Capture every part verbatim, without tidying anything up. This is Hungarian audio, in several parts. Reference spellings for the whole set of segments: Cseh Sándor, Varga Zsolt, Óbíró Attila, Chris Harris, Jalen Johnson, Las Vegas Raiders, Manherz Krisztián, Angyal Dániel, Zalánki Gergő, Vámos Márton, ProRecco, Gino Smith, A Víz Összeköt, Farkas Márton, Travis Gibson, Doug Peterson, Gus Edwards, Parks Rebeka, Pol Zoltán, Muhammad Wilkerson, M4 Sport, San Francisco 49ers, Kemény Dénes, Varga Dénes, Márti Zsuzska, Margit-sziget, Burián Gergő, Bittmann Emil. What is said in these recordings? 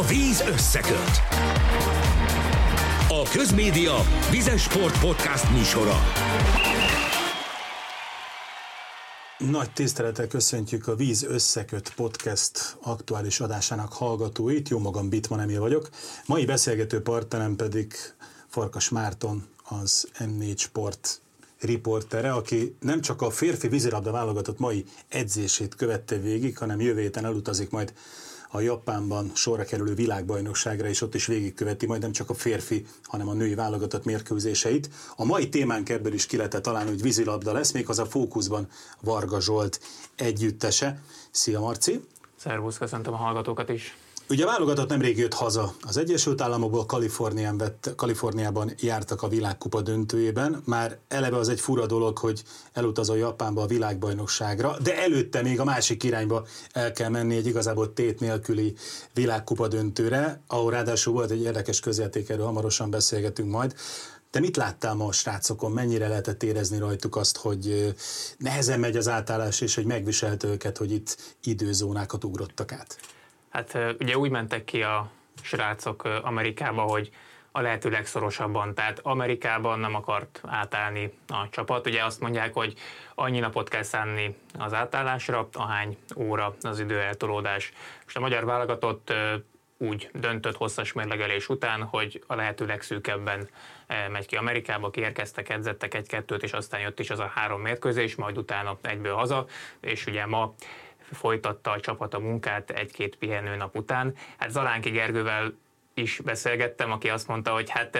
A víz összeköt. A Közmédia vizes sport podcast műsora. Nagy tisztelettel köszöntjük a Víz Összeköt podcast aktuális adásának hallgatóit. Jó magam, Bittmann Emil vagyok. Mai beszélgető partnerem pedig Farkas Márton, az em négy Sport riportere, aki nem csak a férfi vízilabda válogatott mai edzését követte végig, hanem jövő héten elutazik majd a Japánban sorra kerülő világbajnokságra, és ott is végigköveti majd nem csak a férfi, hanem a női válogatott mérkőzéseit. A mai témánk ebből is ki lehetett találni, hogy vízilabda lesz, még az a fókuszban Varga Zsolt együttese. Szia, Marci! Szervusz, köszöntöm a hallgatókat is! Ugye a válogatott nemrég jött haza az Egyesült Államokból, Kalifornián vett, Kaliforniában jártak a világkupa döntőjében. Már eleve az egy fura dolog, hogy elutazol Japánba a világbajnokságra, de előtte még a másik irányba el kell menni egy igazából tét nélküli világkupa döntőre, ahol ráadásul volt egy érdekes közjáték, erről hamarosan beszélgetünk majd. Te mit láttál ma a srácokon? Mennyire lehetett érezni rajtuk azt, hogy nehezen megy az átállás, és hogy megviselte őket, hogy itt időzónákat ugrottak át? Hát ugye úgy mentek ki a srácok Amerikába, hogy a lehető legszorosabban, tehát Amerikában nem akart átállni a csapat. Ugye azt mondják, hogy annyi napot kell szánni az átállásra, ahány óra az időeltolódás. Most a magyar válogatott úgy döntött hosszas mérlegelés után, hogy a lehető legszűkebben megy ki Amerikába, kiérkeztek, edzettek egy-kettőt, és aztán jött is az a három mérkőzés, majd utána egyből haza, és ugye ma folytatta a csapat a munkát egy-két pihenő nap után. Hát Zalánki Gergővel is beszélgettem, aki azt mondta, hogy hát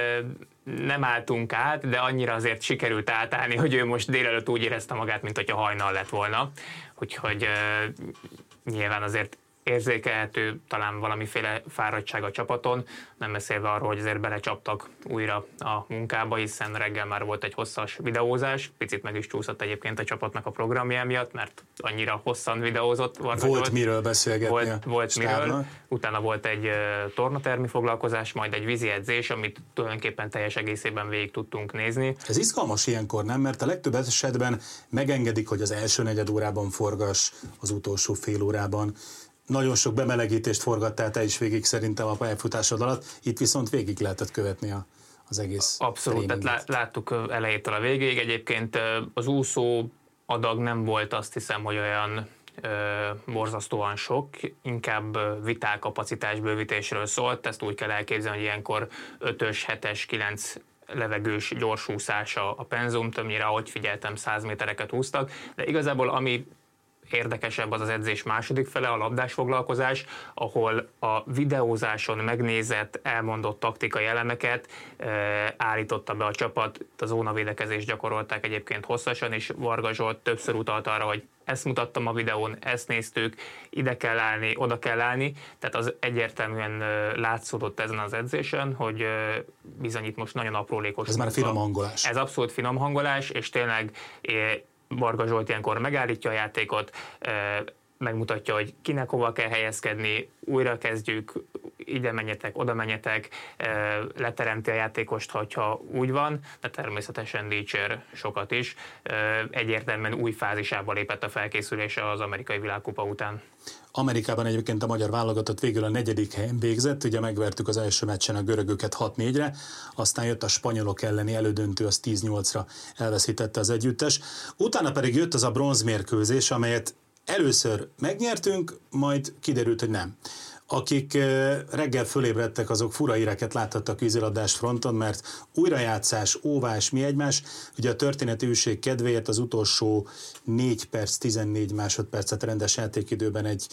nem álltunk át, de annyira azért sikerült átállni, hogy ő most délelőtt úgy érezte magát, mint hogyha hajnal lett volna. Úgyhogy nyilván azért érzékelhető talán valamiféle fáradtság a csapaton, nem beszélve arról, hogy azért belecsaptak újra a munkába, hiszen reggel már volt egy hosszas videózás, picit meg is csúszott egyébként a csapatnak a programja miatt, mert annyira hosszan videózott. Volt, volt miről beszélgetni volt, volt miről. Utána volt egy uh, tornatermi foglalkozás, majd egy vízi edzés, amit tulajdonképpen teljes egészében végig tudtunk nézni. Ez izgalmas ilyenkor, nem? Mert a legtöbb esetben megengedik, hogy az első negyed órában forgass, az utolsó fél órában. Nagyon sok bemelegítést forgattál te is végig szerintem a pályafutásod alatt, itt viszont végig lehetett követni a, az egész abszolút, tréninget. Láttuk elejétől a végéig, egyébként az úszó adag nem volt, azt hiszem, hogy olyan ö, borzasztóan sok, inkább vitálkapacitás bővítésről szólt, ezt úgy kell elképzelni, hogy ilyenkor ötös, hetes, kilenc levegős gyorsúszása a penzum, többnyire ahogy figyeltem száz métereket úsztak, de igazából ami érdekesebb az az edzés második fele, a labdás foglalkozás, ahol a videózáson megnézett, elmondott taktikai elemeket e, állította be a csapat, a zónavédekezést gyakorolták egyébként hosszasan, és Varga Zsolt többször utalt arra, hogy ezt mutattam a videón, ezt néztük, ide kell állni, oda kell állni, tehát az egyértelműen látszódott ezen az edzésen, hogy bizony itt most nagyon aprólékos. Ez már finom hangolás. Ez abszolút finom hangolás, és tényleg Varga Zsolt ilyenkor megállítja a játékot, megmutatja, hogy kinek hova kell helyezkedni, újra kezdjük, ide menjetek, oda menjetek, leteremti a játékost, ha úgy van, de természetesen dicsér sokat is. Egyértelműen új fázisába lépett a felkészülése az amerikai világkupa után. Amerikában egyébként a magyar válogatott végül a negyedik helyen végzett, ugye megvertük az első meccsen a görögöket hat négyre, aztán jött a spanyolok elleni elődöntő, az tíz nyolcra elveszítette az együttes. Utána pedig jött az a bronzmérkőzés, amelyet először megnyertünk, majd kiderült, hogy nem. Akik reggel fölébredtek, azok fura híreket láthattak vízilabdás fronton, mert újrajátszás, óvás, mi egymás. Ugye a történeti hűség kedvéért az utolsó négy perc, tizennégy másodpercet rendes játékidőben egy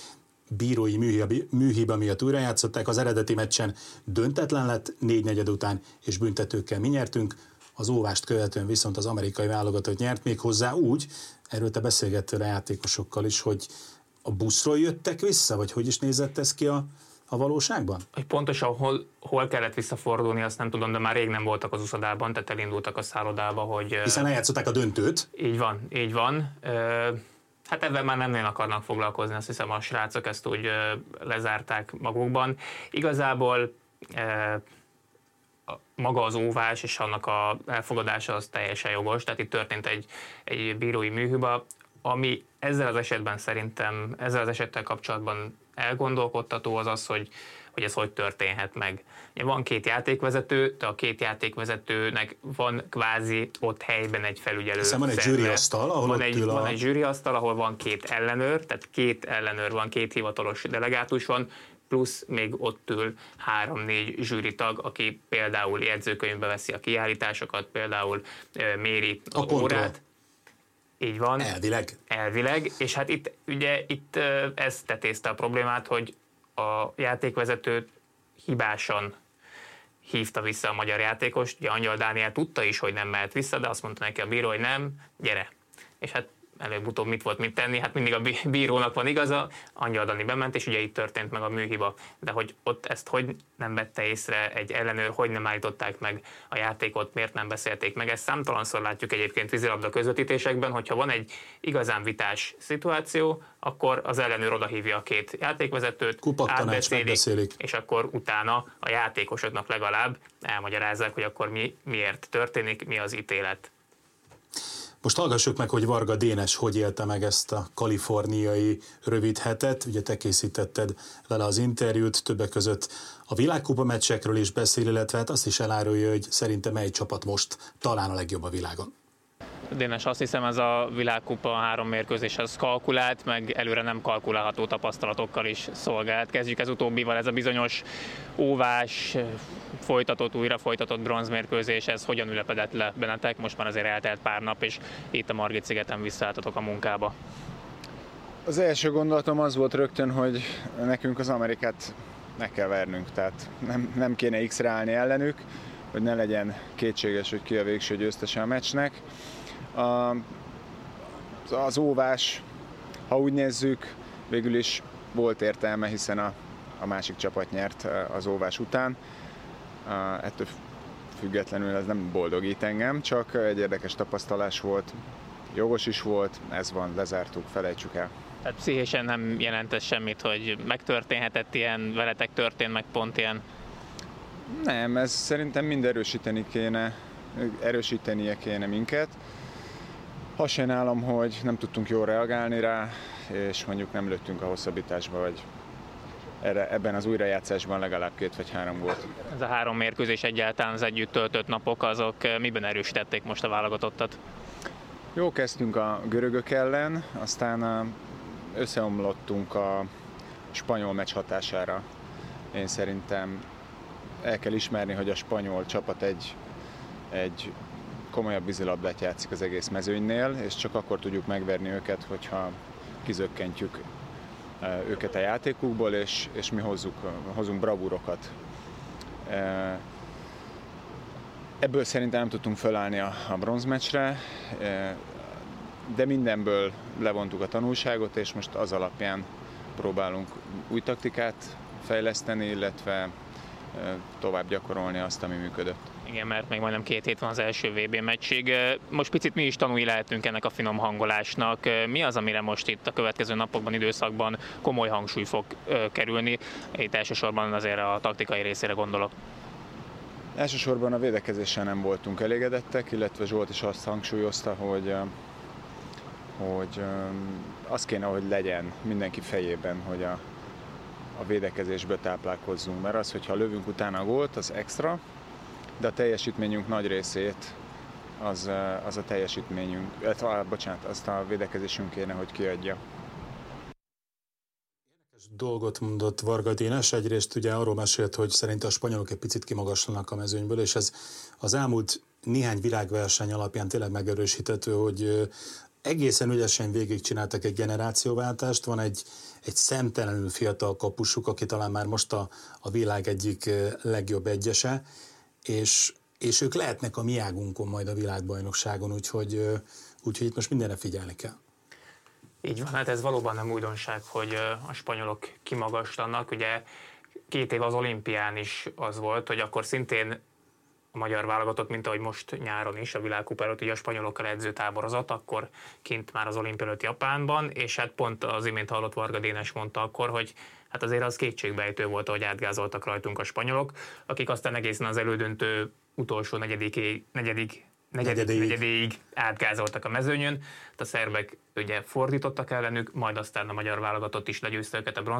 bírói műhiba, műhiba miatt újrajátszották. Az eredeti meccsen döntetlen lett, négy negyed után és büntetőkkel mi nyertünk. Az óvást követően viszont az amerikai válogatott nyert, még hozzá úgy, erről te beszélgettél a játékosokkal is, hogy a buszról jöttek vissza, vagy hogy is nézett ez ki a, a valóságban? Hogy pontosan hol, hol kellett visszafordulni, azt nem tudom, de már rég nem voltak az uszodában, tehát elindultak a szállodába, hogy... Hiszen eljátszották a döntőt. Így van, így van. Hát ebben már nem nagyon akarnak foglalkozni, azt hiszem a srácok ezt úgy lezárták magukban. Igazából maga az óvás és annak a elfogadása az teljesen jogos, tehát itt történt egy, egy bírói műhiba, ami ezzel az esetben szerintem, ezzel az esettel kapcsolatban elgondolkodtató az az, hogy hogy ez hogy történhet meg. Ugye van két játékvezető, de a két játékvezetőnek van kvázi ott helyben egy felügyelő. Hiszen van egy zsűriasztal, ahol van egy, a... van egy zsűriasztal, ahol van két ellenőr, tehát két ellenőr van, két hivatalos delegátus van, plusz még ott ül három-négy zsűritag, aki például jegyzőkönyvbe veszi a kiállításokat, például méri az a órát. Így van. Elvileg. Elvileg, és hát itt ugye itt ez tetézte a problémát, hogy a játékvezetőt hibásan hívta vissza a magyar játékost. Ugye Angyal Dániel tudta is, hogy nem mehet vissza, de azt mondta neki a bíró, hogy nem, gyere. És hát előbb-utóbb mit volt mit tenni, hát mindig a bírónak van igaza, Angyal Dani bement, és ugye itt történt meg a műhiba. De hogy ott ezt hogy nem vette észre egy ellenőr, hogy nem állították meg a játékot, miért nem beszélték meg, ezt számtalanszor látjuk egyébként vízilabda közvetítésekben, hogyha van egy igazán vitás szituáció, akkor az ellenőr odahívja a két játékvezetőt, átbeszélik, és akkor utána a játékosoknak legalább elmagyarázzák, hogy akkor mi, miért történik, mi az ítélet. Most hallgassuk meg, hogy Varga Dénes hogy élte meg ezt a kaliforniai rövid hetet. Ugye te készítetted vele az interjút, többek között a világkupa meccsekről is beszél, illetve hát azt is elárulja, hogy szerintem mely csapat most talán a legjobb a világon. Dénes, azt hiszem, ez a világkupa három mérkőzéshez kalkulált, meg előre nem kalkulálható tapasztalatokkal is szolgált. Kezdjük ez utóbbival, ez a bizonyos óvás, folytatott, újra folytatott bronzmérkőzés, ez hogyan ülepedett le bennetek? Most már azért eltelt pár nap, és itt a Margit-szigeten visszaálltatok a munkába. Az első gondolatom az volt rögtön, hogy nekünk az Amerikát meg kell vernünk, tehát nem, nem kéne x-re állni ellenük, hogy ne legyen kétséges, hogy ki a végső győztese a meccsnek. A, az óvás, ha úgy nézzük, végül is volt értelme, hiszen a, a másik csapat nyert az óvás után. A, ettől függetlenül ez nem boldogít engem, csak egy érdekes tapasztalás volt, jogos is volt, ez van, lezártuk, felejtsük el. Tehát pszichésen nem jelent ez semmit, hogy megtörténhetett ilyen, veletek történt meg pont ilyen? Nem, ez szerintem mind erősíteni kéne, erősítenie kéne minket. Azt sajnálom, hogy nem tudtunk jól reagálni rá, és mondjuk nem lőttünk a hosszabbításba, vagy erre, ebben az újrajátszásban legalább két vagy három gólt. Ez a három mérkőzés egyáltalán az együtt töltött napok, azok miben erősítették most a válogatottat? Jó, kezdtünk a görögök ellen, aztán összeomlottunk a spanyol meccs hatására. Én szerintem el kell ismerni, hogy a spanyol csapat egy, egy komolyabb vízilabdát játszik az egész mezőnynél, és csak akkor tudjuk megverni őket, hogyha kizökkentjük őket a játékukból, és, és mi hozzuk, hozunk bravúrokat. Ebből szerintem nem tudtunk fölállni a, a bronzmeccsre, de mindenből levontuk a tanulságot, és most az alapján próbálunk új taktikát fejleszteni, illetve tovább gyakorolni azt, ami működött. Igen, mert még majdnem két hét van az első vé bé meccsig. Most picit mi is tanulni lehetünk ennek a finom hangolásnak. Mi az, amire most itt a következő napokban, időszakban komoly hangsúly fog kerülni? Itt elsősorban azért a taktikai részére gondolok. Elsősorban a védekezéssel nem voltunk elégedettek, illetve Zsolt is azt hangsúlyozta, hogy, hogy az kéne, hogy legyen mindenki fejében, hogy a, a védekezésből táplálkozzunk. Mert az, hogyha lövünk utána a gólt, az extra, de a teljesítményünk nagy részét az, az a teljesítményünk, eh, bocsánat, azt a védekezésünk kéne, hogy kiadja. Érdekes dolgot mondott Varga Dénes, egyrészt ugye arról mesélt, hogy szerint a spanyolok egy picit kimagaslanak a mezőnyből, és ez az elmúlt néhány világverseny alapján tényleg megerősíthető, hogy egészen ügyesen végigcsináltak egy generációváltást, van egy, egy szemtelenül fiatal kapusuk, aki talán már most a, a világ egyik legjobb egyese, És, és ők lehetnek a mi águnkon majd a világbajnokságon, úgyhogy, úgyhogy itt most mindenre figyelni kell. Így van, hát ez valóban nem újdonság, hogy a spanyolok kimagaslanak. Ugye két év az olimpián is az volt, hogy akkor szintén a magyar válogatott, mint ahogy most nyáron is a világkupa előtt, ugye a spanyolokkal edzőtáborozott, akkor kint már az olimpia előtt Japánban, és hát pont az imént hallott Varga Dénes mondta akkor, hogy hát azért az kétségbejtő volt, ahogy átgázoltak rajtunk a spanyolok, akik aztán egészen az elődöntő utolsó negyedik, negyedik negyedéig. negyedéig átgázoltak a mezőnyön. A szerbek ugye fordítottak ellenük, majd aztán a magyar válogatott is legyőzte őket a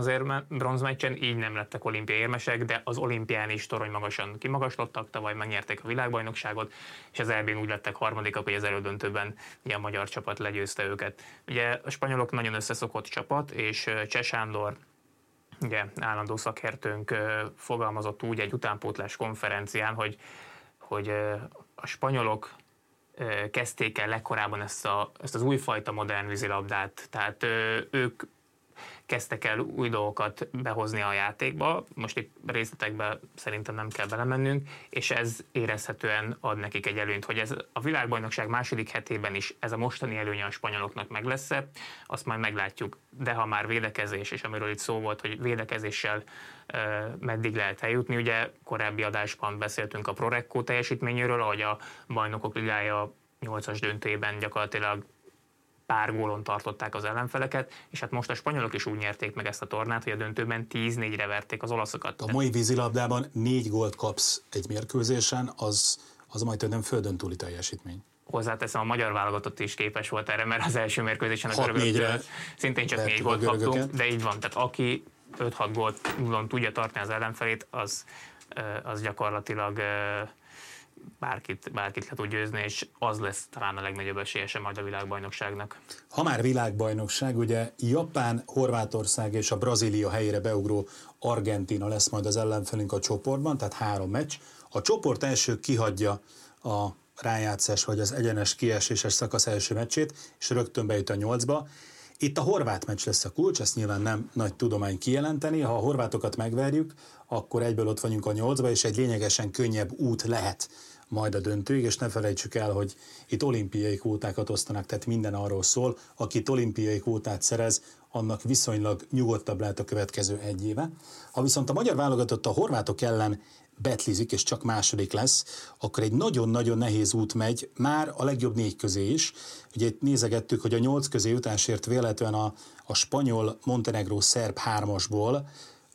bronzmeccsen, így nem lettek olimpiai érmesek, de az olimpián is torony magasan kimagaslottak, tavaly megnyerték a világbajnokságot, és az é bé-n úgy lettek harmadikak, hogy az elődöntőben a magyar csapat legyőzte őket. Ugye a spanyolok nagyon összeszokott csapat, és Cseh Sándor, ugye állandó szakértőnk fogalmazott úgy egy utánpótlás konferencián, hogy, hogy a spanyolok kezdték el legkorábban ezt, a, ezt az újfajta modern vízilabdát, tehát ők kezdtek el új dolgokat behozni a játékba, most itt részletekbe szerintem nem kell belemennünk, és ez érezhetően ad nekik egy előnyt, hogy ez a világbajnokság második hetében is ez a mostani előnye a spanyoloknak meg lesz-e, azt majd meglátjuk, de ha már védekezés, és amiről itt szó volt, hogy védekezéssel uh, meddig lehet eljutni, ugye korábbi adásban beszéltünk a ProRecco teljesítményéről, ahogy a Bajnokok Ligája nyolcas döntőjében gyakorlatilag pár gólon tartották az ellenfeleket, és hát most a spanyolok is úgy nyerték meg ezt a tornát, hogy a döntőben tíz négyre verték az olaszokat. A mai vízilabdában négy gólt kapsz egy mérkőzésen, az, az majd nem földön túli teljesítmény. Hozzáteszem, a magyar válogatott is képes volt erre, mert az első mérkőzésen a görögöktől szintén csak négy gólt kaptunk, de így van, tehát aki öt-hat gólt nullon tudja tartani az ellenfelét, az, az gyakorlatilag Bárkit, bárkit le tud győzni, és az lesz talán a legnagyobb esélyese majd a világbajnokságnak. Ha már világbajnokság, ugye Japán, Horvátország és a Brazília helyére beugró Argentína lesz majd az ellenfelünk a csoportban, tehát három meccs. A csoport első kihagyja a rájátszás vagy az egyenes kieséses szakasz első meccsét, és rögtön bejut a nyolcba. Itt a horvát meccs lesz a kulcs, ezt nyilván nem nagy tudomány kijelenteni. Ha a horvátokat megverjük, akkor egyből ott vagyunk a nyolcba, és egy lényegesen könnyebb út lehet majd a döntőig, és ne felejtsük el, hogy itt olimpiai kvótákat osztanak, tehát minden arról szól, akit olimpiai kvótát szerez, annak viszonylag nyugodtabb lehet a következő egy éve. Ha viszont a magyar válogatott a horvátok ellen betlizik, és csak második lesz, akkor egy nagyon-nagyon nehéz út megy, már a legjobb négy közé is. Ugye itt nézegettük, hogy a nyolc közé jutásért véletlen a, a spanyol Montenegró-szerb hármasból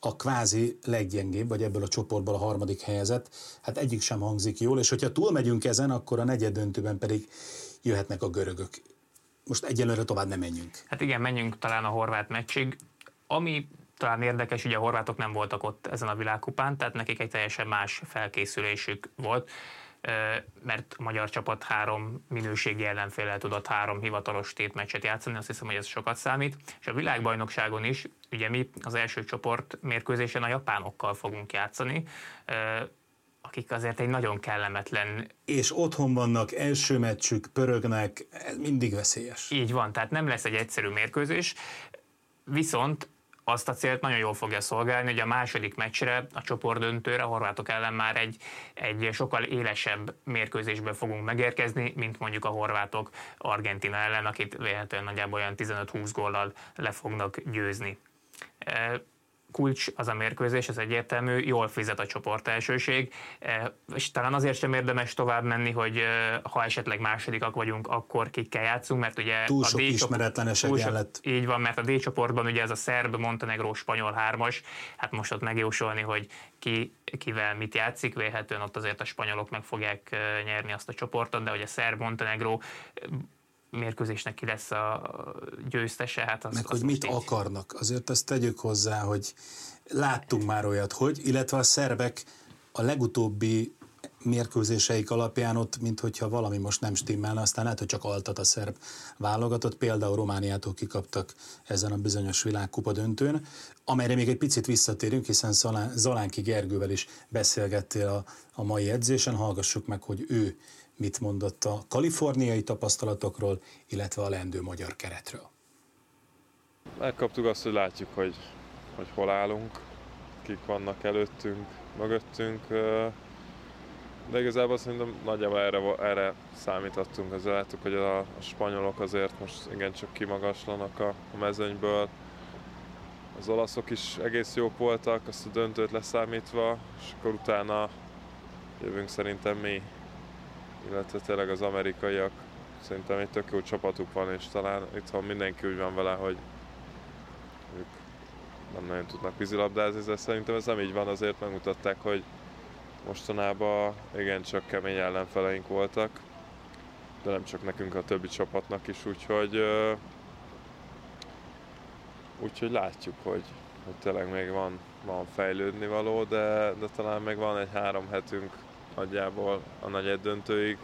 a kvázi leggyengébb, vagy ebből a csoportból a harmadik helyezett, hát egyik sem hangzik jól, és hogyha túlmegyünk ezen, akkor a negyed döntőben pedig jöhetnek a görögök. Most egyelőre tovább nem menjünk. Hát igen, menjünk talán a horvát meccsig, ami talán érdekes, ugye a horvátok nem voltak ott ezen a világkupán, tehát nekik egy teljesen más felkészülésük volt, mert a magyar csapat három minőségi ellenféllel tudott három hivatalos tétmeccset játszani, azt hiszem, hogy ez sokat számít, és a világbajnokságon is, ugye mi az első csoport mérkőzésen a japánokkal fogunk játszani, akik azért egy nagyon kellemetlen... És otthon vannak, első meccsük, pörögnek, ez mindig veszélyes. Így van, tehát nem lesz egy egyszerű mérkőzés, viszont azt a célt nagyon jól fogja szolgálni, hogy a második meccsre, a csoportdöntőre, a horvátok ellen már egy, egy sokkal élesebb mérkőzésből fogunk megérkezni, mint mondjuk a horvátok Argentina ellen, akit véletlenül nagyjából olyan tizenöt-húsz góllal le fognak győzni. Kulcs az a mérkőzés, ez egyértelmű, jól fizet a csoport elsőség, és talán azért sem érdemes tovább menni, hogy ha esetleg másodikak vagyunk, akkor kikkel játszunk, mert ugye túl sok ismeretlenes egyenlet. Így van, mert a D csoportban ugye ez a szerb, montenegró, spanyol hármas, hát most ott megjósolni, hogy ki, kivel mit játszik, vélhetően ott azért a spanyolok meg fogják nyerni azt a csoportot, de hogy a szerb, montenegró mérkőzésnek ki lesz a győztese. Hát az, meg az hogy mit így akarnak. Azért azt tegyük hozzá, hogy láttunk már olyat, hogy, illetve a szerbek a legutóbbi mérkőzéseik alapján ott, minthogyha valami most nem stimmelne, aztán lehet, hogy csak altat a szerb válogatott, például Romániától kikaptak ezen a bizonyos világkupa döntőn, amelyre még egy picit visszatérünk, hiszen Zalánki Gergővel is beszélgettél a, a mai edzésen, hallgassuk meg, hogy ő mit mondott a kaliforniai tapasztalatokról, illetve a leendő magyar keretről. Megkaptuk azt, hogy látjuk, hogy, hogy hol állunk, kik vannak előttünk, mögöttünk, de igazából szerintem nagyjából erre, erre számítottunk, azért láttuk, hogy a, a spanyolok azért most igencsak kimagaslanak a, a mezőnyből. Az olaszok is egész jók voltak, azt a döntőt leszámítva, és akkor utána jövünk szerintem mi, illetve tényleg az amerikaiak, szerintem egy tök jó csapatuk van, és talán itthon mindenki úgy van vele, hogy ők nem nagyon tudnak vízilabdázni, de szerintem ez nem így van, azért megmutatták, hogy mostanában igencsak kemény ellenfeleink voltak, de nem csak nekünk, a többi csapatnak is, úgyhogy, úgyhogy látjuk, hogy, hogy tényleg még van, van fejlődni való, de, de talán még van egy három hetünk nagyjából a negyed döntőig,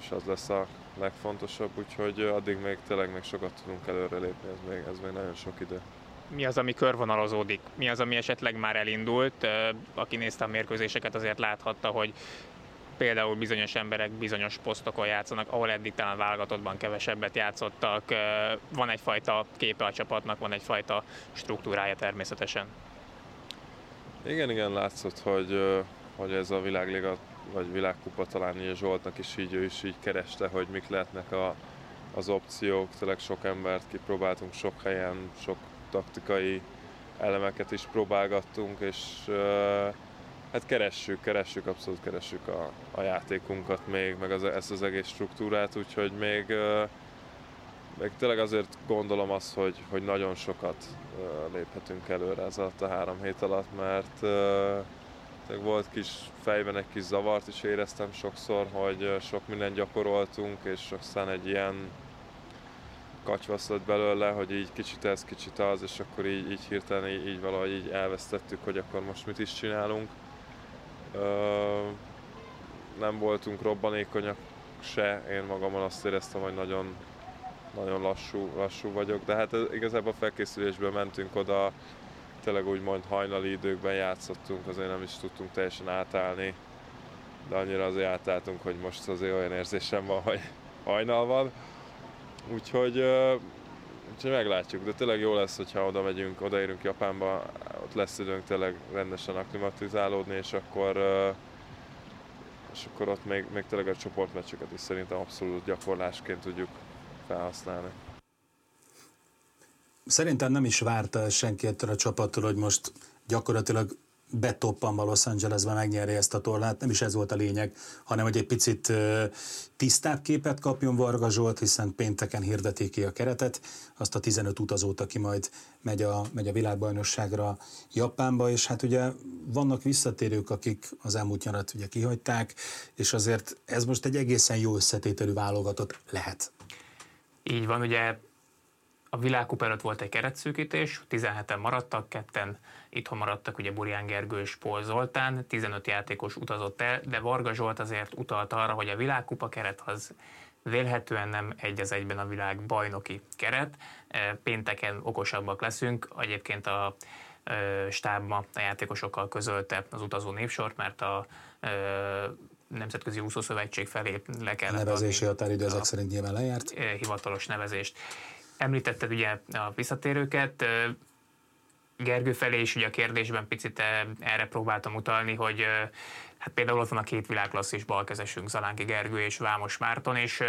és az lesz a legfontosabb, úgyhogy addig még tényleg még sokat tudunk előrelépni, ez még, ez még nagyon sok idő. Mi az, ami körvonalazódik? Mi az, ami esetleg már elindult? Aki nézte a mérkőzéseket, azért láthatta, hogy például bizonyos emberek bizonyos posztokon játszanak, ahol eddig talán válogatottban kevesebbet játszottak. Van egyfajta képe a csapatnak, van egyfajta struktúrája természetesen. Igen, igen, látszott, hogy, hogy ez a világliga vagy világkupa talán így a Zsoltnak is így, ő is így kereste, hogy mik lehetnek a, az opciók. Tényleg sok embert kipróbáltunk sok helyen, sok taktikai elemeket is próbálgattunk, és uh, hát keressük, keressük, abszolút keressük a, a játékunkat még, meg az, ezt az egész struktúrát, úgyhogy még, uh, még tényleg azért gondolom azt, hogy, hogy nagyon sokat uh, léphetünk előre ez alatt a három hét alatt, mert uh, volt kis fejben egy kis zavart is éreztem sokszor, hogy sok mindent gyakoroltunk, és aztán egy ilyen katyvasz lett belőle, hogy így kicsit ez, kicsit az, és akkor így, így hirtelen így, így valahogy így elvesztettük, hogy akkor most mit is csinálunk. Ö, nem voltunk robbanékonyak se, én magamon azt éreztem, hogy nagyon, nagyon lassú, lassú vagyok, de hát ez, igazából a felkészülésből mentünk oda, tényleg úgymond hajnali időkben játszottunk, azért nem is tudtunk teljesen átállni, de annyira azért átálltunk, hogy most azért olyan érzésem van, hogy hajnal van. Úgyhogy, úgyhogy meglátjuk, de tényleg jó lesz, hogyha oda megyünk, odaérünk Japánba, ott lesz időnk tényleg rendesen akklimatizálódni, és akkor, és akkor ott még, még tényleg a csoportmeccseket is szerintem abszolút gyakorlásként tudjuk felhasználni. Szerintem nem is várta senki ettől a csapattól, hogy most gyakorlatilag betoppanva Los Angelesbe megnyerje ezt a tornát, nem is ez volt a lényeg, hanem hogy egy picit tisztább képet kapjon Varga Zsolt, hiszen pénteken hirdetik ki a keretet, azt a tizenöt utazót, aki majd megy a, megy a világbajnokságra Japánba, és hát ugye vannak visszatérők, akik az elmúlt nyarat ugye kihagyták, és azért ez most egy egészen jó összetételű válogatott lehet. Így van, ugye a világkupa előtt volt egy keretszűkítés, tizenheten maradtak, ketten itthon maradtak, ugye Burián Gergő és Pol Zoltán, tizenöt játékos utazott el, de Varga Zsolt azért utalt arra, hogy a világkupa keret az vélhetően nem egy az egyben a világbajnoki keret. Pénteken okosabbak leszünk, egyébként a stábban a játékosokkal közölte az utazó népsort, mert a Nemzetközi Úszószövetség felé le kellett adni. A nevezési határidő ezek szerint nyilván lejárt. Hivatalos nevezést. Említetted ugye a visszatérőket, Gergő felé is ugye a kérdésben picit erre próbáltam utalni, hogy hát például ott van a két világklasszis balkezesünk, Zalánki Gergő és Vámos Márton, és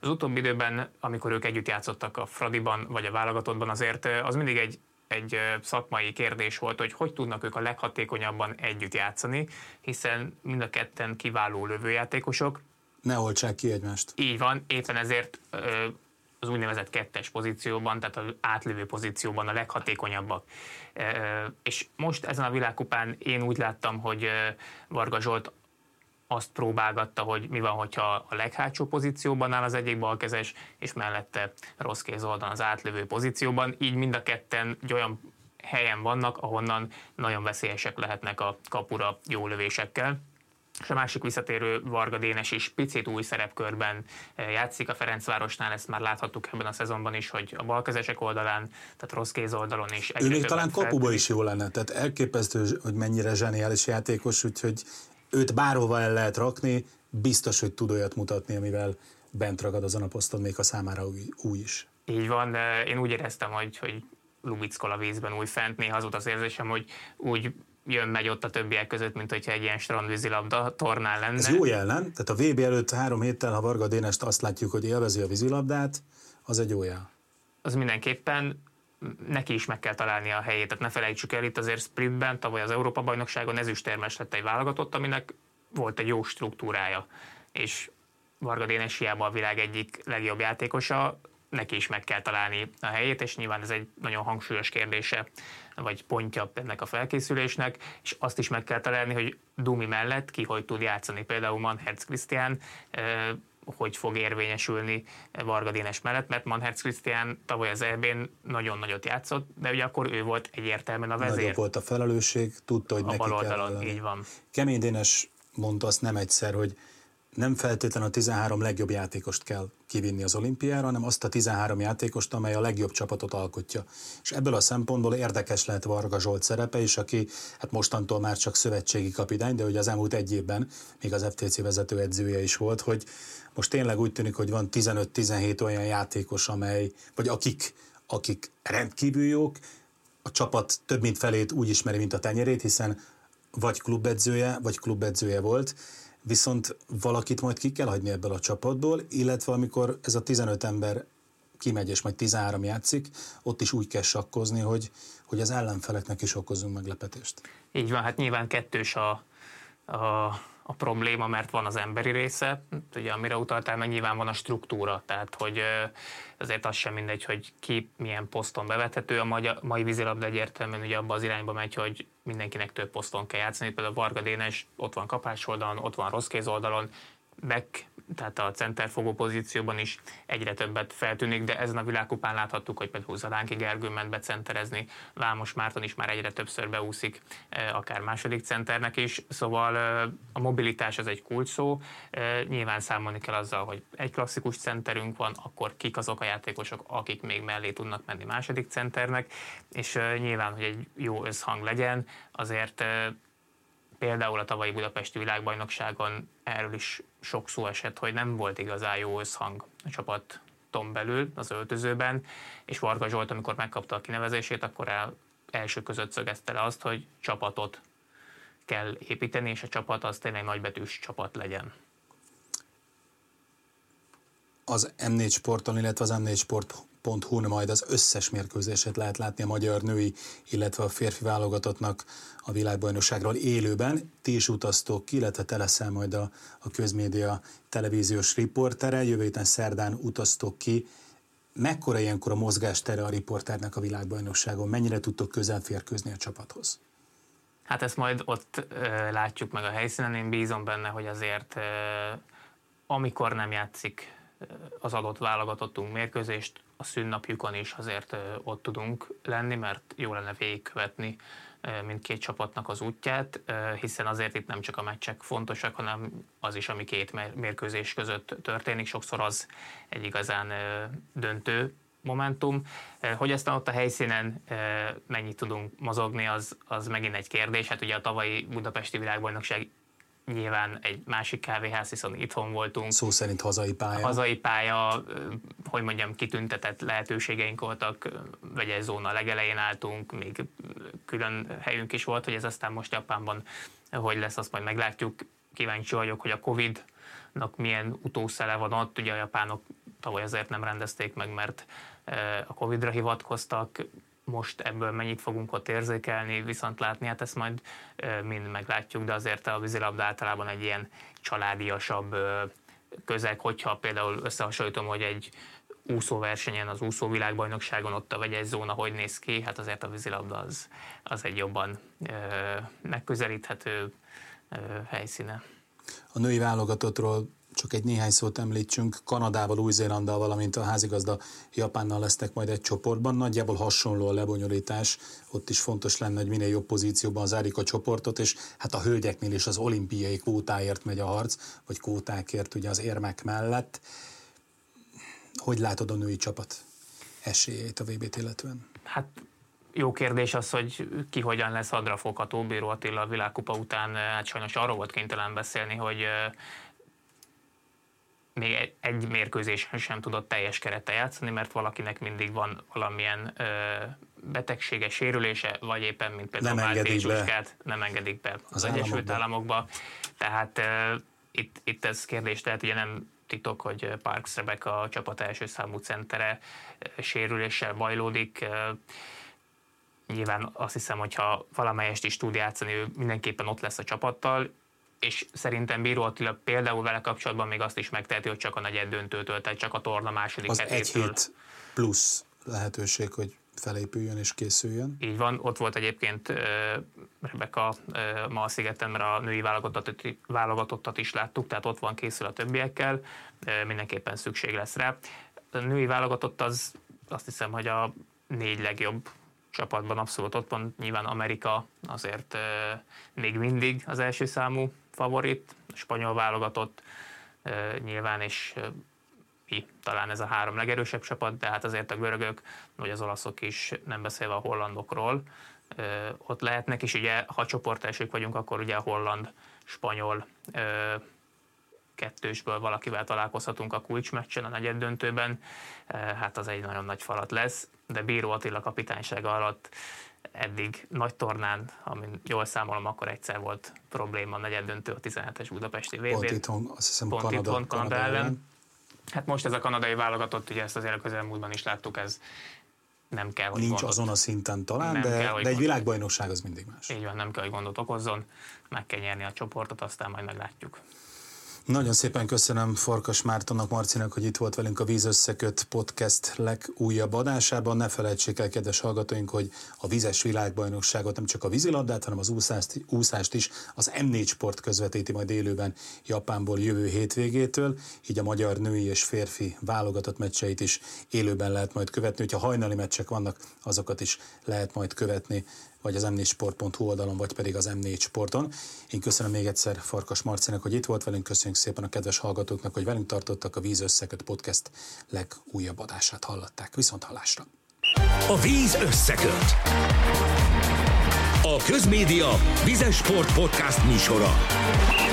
az utóbbi időben, amikor ők együtt játszottak a Fradiban vagy a válogatottban, azért az mindig egy, egy szakmai kérdés volt, hogy hogy tudnak ők a leghatékonyabban együtt játszani, hiszen mind a ketten kiváló lövőjátékosok. Ne oltsák ki egymást. Így van, éppen ezért az úgynevezett kettes pozícióban, tehát az átlövő pozícióban a leghatékonyabbak. És most ezen a világkupán én úgy láttam, hogy Varga Zsolt azt próbálgatta, hogy mi van, hogyha a leghátsó pozícióban áll az egyik balkezes, és mellette rossz kéz oldalon az átlövő pozícióban, így mind a ketten egy olyan helyen vannak, ahonnan nagyon veszélyesek lehetnek a kapura jó lövésekkel. És a másik visszatérő Varga Dénes is picit új szerepkörben játszik a Ferencvárosnál, ezt már láthattuk ebben a szezonban is, hogy a balkezesek oldalán, tehát rossz kéz oldalon is. Ő még talán kapuba is jó lenne, tehát elképesztő, hogy mennyire zseniális játékos, úgyhogy őt bárhova el lehet rakni, biztos, hogy tud olyat mutatni, amivel bent ragad azon a poszton, még a számára új, új is. Így van, de én úgy éreztem, hogy, hogy lubickol a vízben új fent, néha az volt az érzésem, hogy úgy jön-megy ott a többiek között, mint hogyha egy ilyen strandvízilabda tornán lenne. Ez jó jel, nem? Tehát a vé bé előtt három héttel, ha Varga Dénest azt látjuk, hogy élvezi a vízilabdát, az egy jó jel. Az mindenképpen neki is meg kell találni a helyét. Tehát ne felejtsük el, itt azért sprintben, tavaly az Európa-bajnokságon ezüstérmes lett egy válogatott, aminek volt egy jó struktúrája. És Varga Dénes hiába a világ egyik legjobb játékosa, neki is meg kell találni a helyét, és nyilván ez egy nagyon hangsúlyos kérdése, vagy pontja ennek a felkészülésnek, és azt is meg kell találni, hogy Dumi mellett ki hogy tud játszani. Például Manherz Krisztián hogy fog érvényesülni Varga Dénes mellett, mert Manherz Krisztián tavaly az é bén nagyon nagyot játszott, de ugye akkor ő volt egyértelműen a vezér. Nagyobb volt a felelősség, tudta, hogy a neki kell. Így van. Kemény Dénes mondta azt nem egyszer, hogy nem feltétlenül a tizenhárom legjobb játékost kell kivinni az olimpiára, hanem azt a tizenhárom játékost, amely a legjobb csapatot alkotja. És ebből a szempontból érdekes lehet Varga Zsolt szerepe is, aki hát mostantól már csak szövetségi kapitány, de ugye az elmúlt egy évben még az ef té cé vezetőedzője is volt, hogy most tényleg úgy tűnik, hogy van tizenöt-tizenhét olyan játékos, amely, vagy akik, akik rendkívül jók, a csapat több mint felét úgy ismeri, mint a tenyerét, hiszen vagy klubedzője, vagy klubedzője volt, viszont valakit majd ki kell hagyni ebből a csapatból, illetve amikor ez a tizenöt ember kimegy és majd tizenhárom játszik, ott is úgy kell sakkozni, hogy, hogy az ellenfeleknek is okozunk meglepetést. Így van, hát nyilván kettős a, a, a probléma, mert van az emberi része, ugye amire utaltál, meg nyilván van a struktúra, tehát hogy azért az sem mindegy, hogy ki milyen poszton bevethető, a mai, mai vízilabda egyértelműen ugye abba az irányba megy, hogy mindenkinek több poszton kell játszani, például Varga Dénes ott van kapás oldalon, ott van rossz kéz oldalon, back, tehát a centerfogó pozícióban is egyre többet feltűnik, de ezen a világkupán láthattuk, hogy például Zalánki Gergő ment becenterezni, Vámos Márton is már egyre többször beúszik, akár második centernek is, szóval a mobilitás az egy kulcsszó, nyilván számolni kell azzal, hogy egy klasszikus centerünk van, akkor kik azok a játékosok, akik még mellé tudnak menni második centernek, és nyilván, hogy egy jó összhang legyen, azért például a tavalyi budapesti világbajnokságon erről is sok szó esett, hogy nem volt igazán jó összhang a csapaton belül, az öltözőben, és Varga Zsolt, amikor megkapta a kinevezését, akkor el, első között szögezte le azt, hogy csapatot kell építeni, és a csapat az tényleg nagybetűs csapat legyen. Az em négy Sporton, illetve az em négy sport pont hú majd az összes mérkőzését lehet látni a magyar női, illetve a férfi válogatottnak a világbajnokságról élőben. Ti is utaztok ki, illetve te leszel majd a, a közmédia televíziós riportere. Jövő héten szerdán utaztok ki. Mekkora ilyenkor a mozgástere a riporternek a világbajnokságon? Mennyire tudtok közel férkőzni a csapathoz? Hát ezt majd ott ö, látjuk meg a helyszínen. Én bízom benne, hogy azért ö, amikor nem játszik az adott válogatottunk mérkőzést, a szünnapjukon is azért ott tudunk lenni, mert jó lenne végigkövetni mindkét csapatnak az útját, hiszen azért itt nem csak a meccsek fontosak, hanem az is, ami két mérkőzés között történik, sokszor az egy igazán döntő momentum. Hogy aztán ott a helyszínen mennyit tudunk mozogni, az, az megint egy kérdés. Hát ugye a tavalyi budapesti világbajnokság nyilván egy másik kávéház, hiszen itthon voltunk. Szó szerint hazai pálya. Hazai pálya, hogy mondjam, kitüntetett lehetőségeink voltak, vegyes zóna legelején álltunk, még külön helyünk is volt, hogy ez aztán most Japánban hogy lesz, azt majd meglátjuk. Kíváncsi vagyok, hogy a Covid-nak milyen utószele van ott. Ugye a japánok tavaly azért nem rendezték meg, mert a Covid-ra hivatkoztak. Most ebből mennyit fogunk ott érzékelni, viszont látni, hát ezt majd mind meglátjuk, de azért a vízilabda általában egy ilyen családiasabb közeg, hogyha például összehasonlítom, hogy egy úszóversenyen, az úszóvilágbajnokságon ott a vegyes zóna hogy néz ki, hát azért a vízilabda az, az egy jobban megközelíthető helyszíne. A női válogatottról csak egy néhány szót említsünk, Kanadával, Új-Zélanddal, valamint a házigazda Japánnal lesznek majd egy csoportban. Nagyjából hasonló a lebonyolítás, ott is fontos lenne, hogy minél jobb pozícióban zárjuk a csoportot, és hát a hölgyeknél is az olimpiai kvótáért megy a harc, vagy kvótákért ugye az érmek mellett. Hogy látod a női csapat esélyeit a vé bét illetően? Hát jó kérdés az, hogy ki hogyan lesz hadrafogható. Óbíró Attila a világkupa után hát sajnos arról volt kénytelen beszélni, hogy még egy mérkőzésen sem tudott teljes kerettel játszani, mert valakinek mindig van valamilyen ö, betegsége, sérülése, vagy éppen, mint például Márti Zsuzskát, nem engedik be az, az Egyesült Államokba. Tehát ö, itt, itt ez kérdés, tehát ugye nem titok, hogy Parks Rebeka a csapat első számú centere ö, sérüléssel bajlódik. Ö, nyilván azt hiszem, hogyha valamelyest is tud játszani, ő mindenképpen ott lesz a csapattal, és szerintem Bíró Attila például vele kapcsolatban még azt is megteheti, hogy csak a negyed döntőtől, tehát csak a torna második hetétől. Az egy hét plusz lehetőség, hogy felépüljön és készüljön. Így van, ott volt egyébként uh, Rebeka uh, ma a szigeten, mert a női válogatottat, válogatottat is láttuk, tehát ott van, készül a többiekkel, uh, mindenképpen szükség lesz rá. A női válogatott az, azt hiszem, hogy a négy legjobb csapatban abszolút ott van, nyilván Amerika azért uh, még mindig az első számú favorit, a spanyol válogatott uh, nyilván, és uh, mi talán ez a három legerősebb csapat, de hát azért a görögök, vagy az olaszok is, nem beszélve a hollandokról, ö, ott lehetnek, és ugye ha csoportelsők vagyunk, akkor ugye a holland-spanyol ö, kettősből valakivel találkozhatunk a kulcsmeccsen, a negyeddöntőben, ö, hát az egy nagyon nagy falat lesz, de Bíró Attila kapitánysága alatt eddig nagy tornán, amin jól számolom, akkor egyszer volt probléma a negyeddöntő a tizenhetes budapesti vé bén. Pont itthon, azt hiszem, Pont Kanada, itthon, Kanada, Kanada ellen. ellen. Hát most ez a kanadai válogatott, ugye ezt azért a közelmúltban is láttuk, ez nem kell, hogy Nincs gondot. azon a szinten talán, nem de, kell, de egy gondot. világbajnokság az mindig más. Így van, nem kell, hogy gondot okozzon, meg kell nyerni a csoportot, aztán majd meglátjuk. Nagyon szépen köszönöm Farkas Mártonnak, Marcinak, hogy itt volt velünk a Víz Összeköt podcast legújabb adásában. Ne felejtsék el, kedves hallgatóink, hogy a vízes világbajnokságot, nem csak a vízilabdát, hanem az úszást, úszást is az em négy Sport közvetíti majd élőben Japánból jövő hétvégétől. Így a magyar női és férfi válogatott meccseit is élőben lehet majd követni. Hogyha hajnali meccsek vannak, azokat is lehet majd követni, vagy az em négy sport pont hu oldalon, vagy pedig az em négy Sporton. Én köszönöm még egyszer Farkas Marcinak, hogy itt volt velünk, köszönjük szépen a kedves hallgatóknak, hogy velünk tartottak, a Víz Összeköt podcast legújabb adását hallották. Viszont hallásra! A Víz Összeköt! A közmédia vizesport podcast műsora.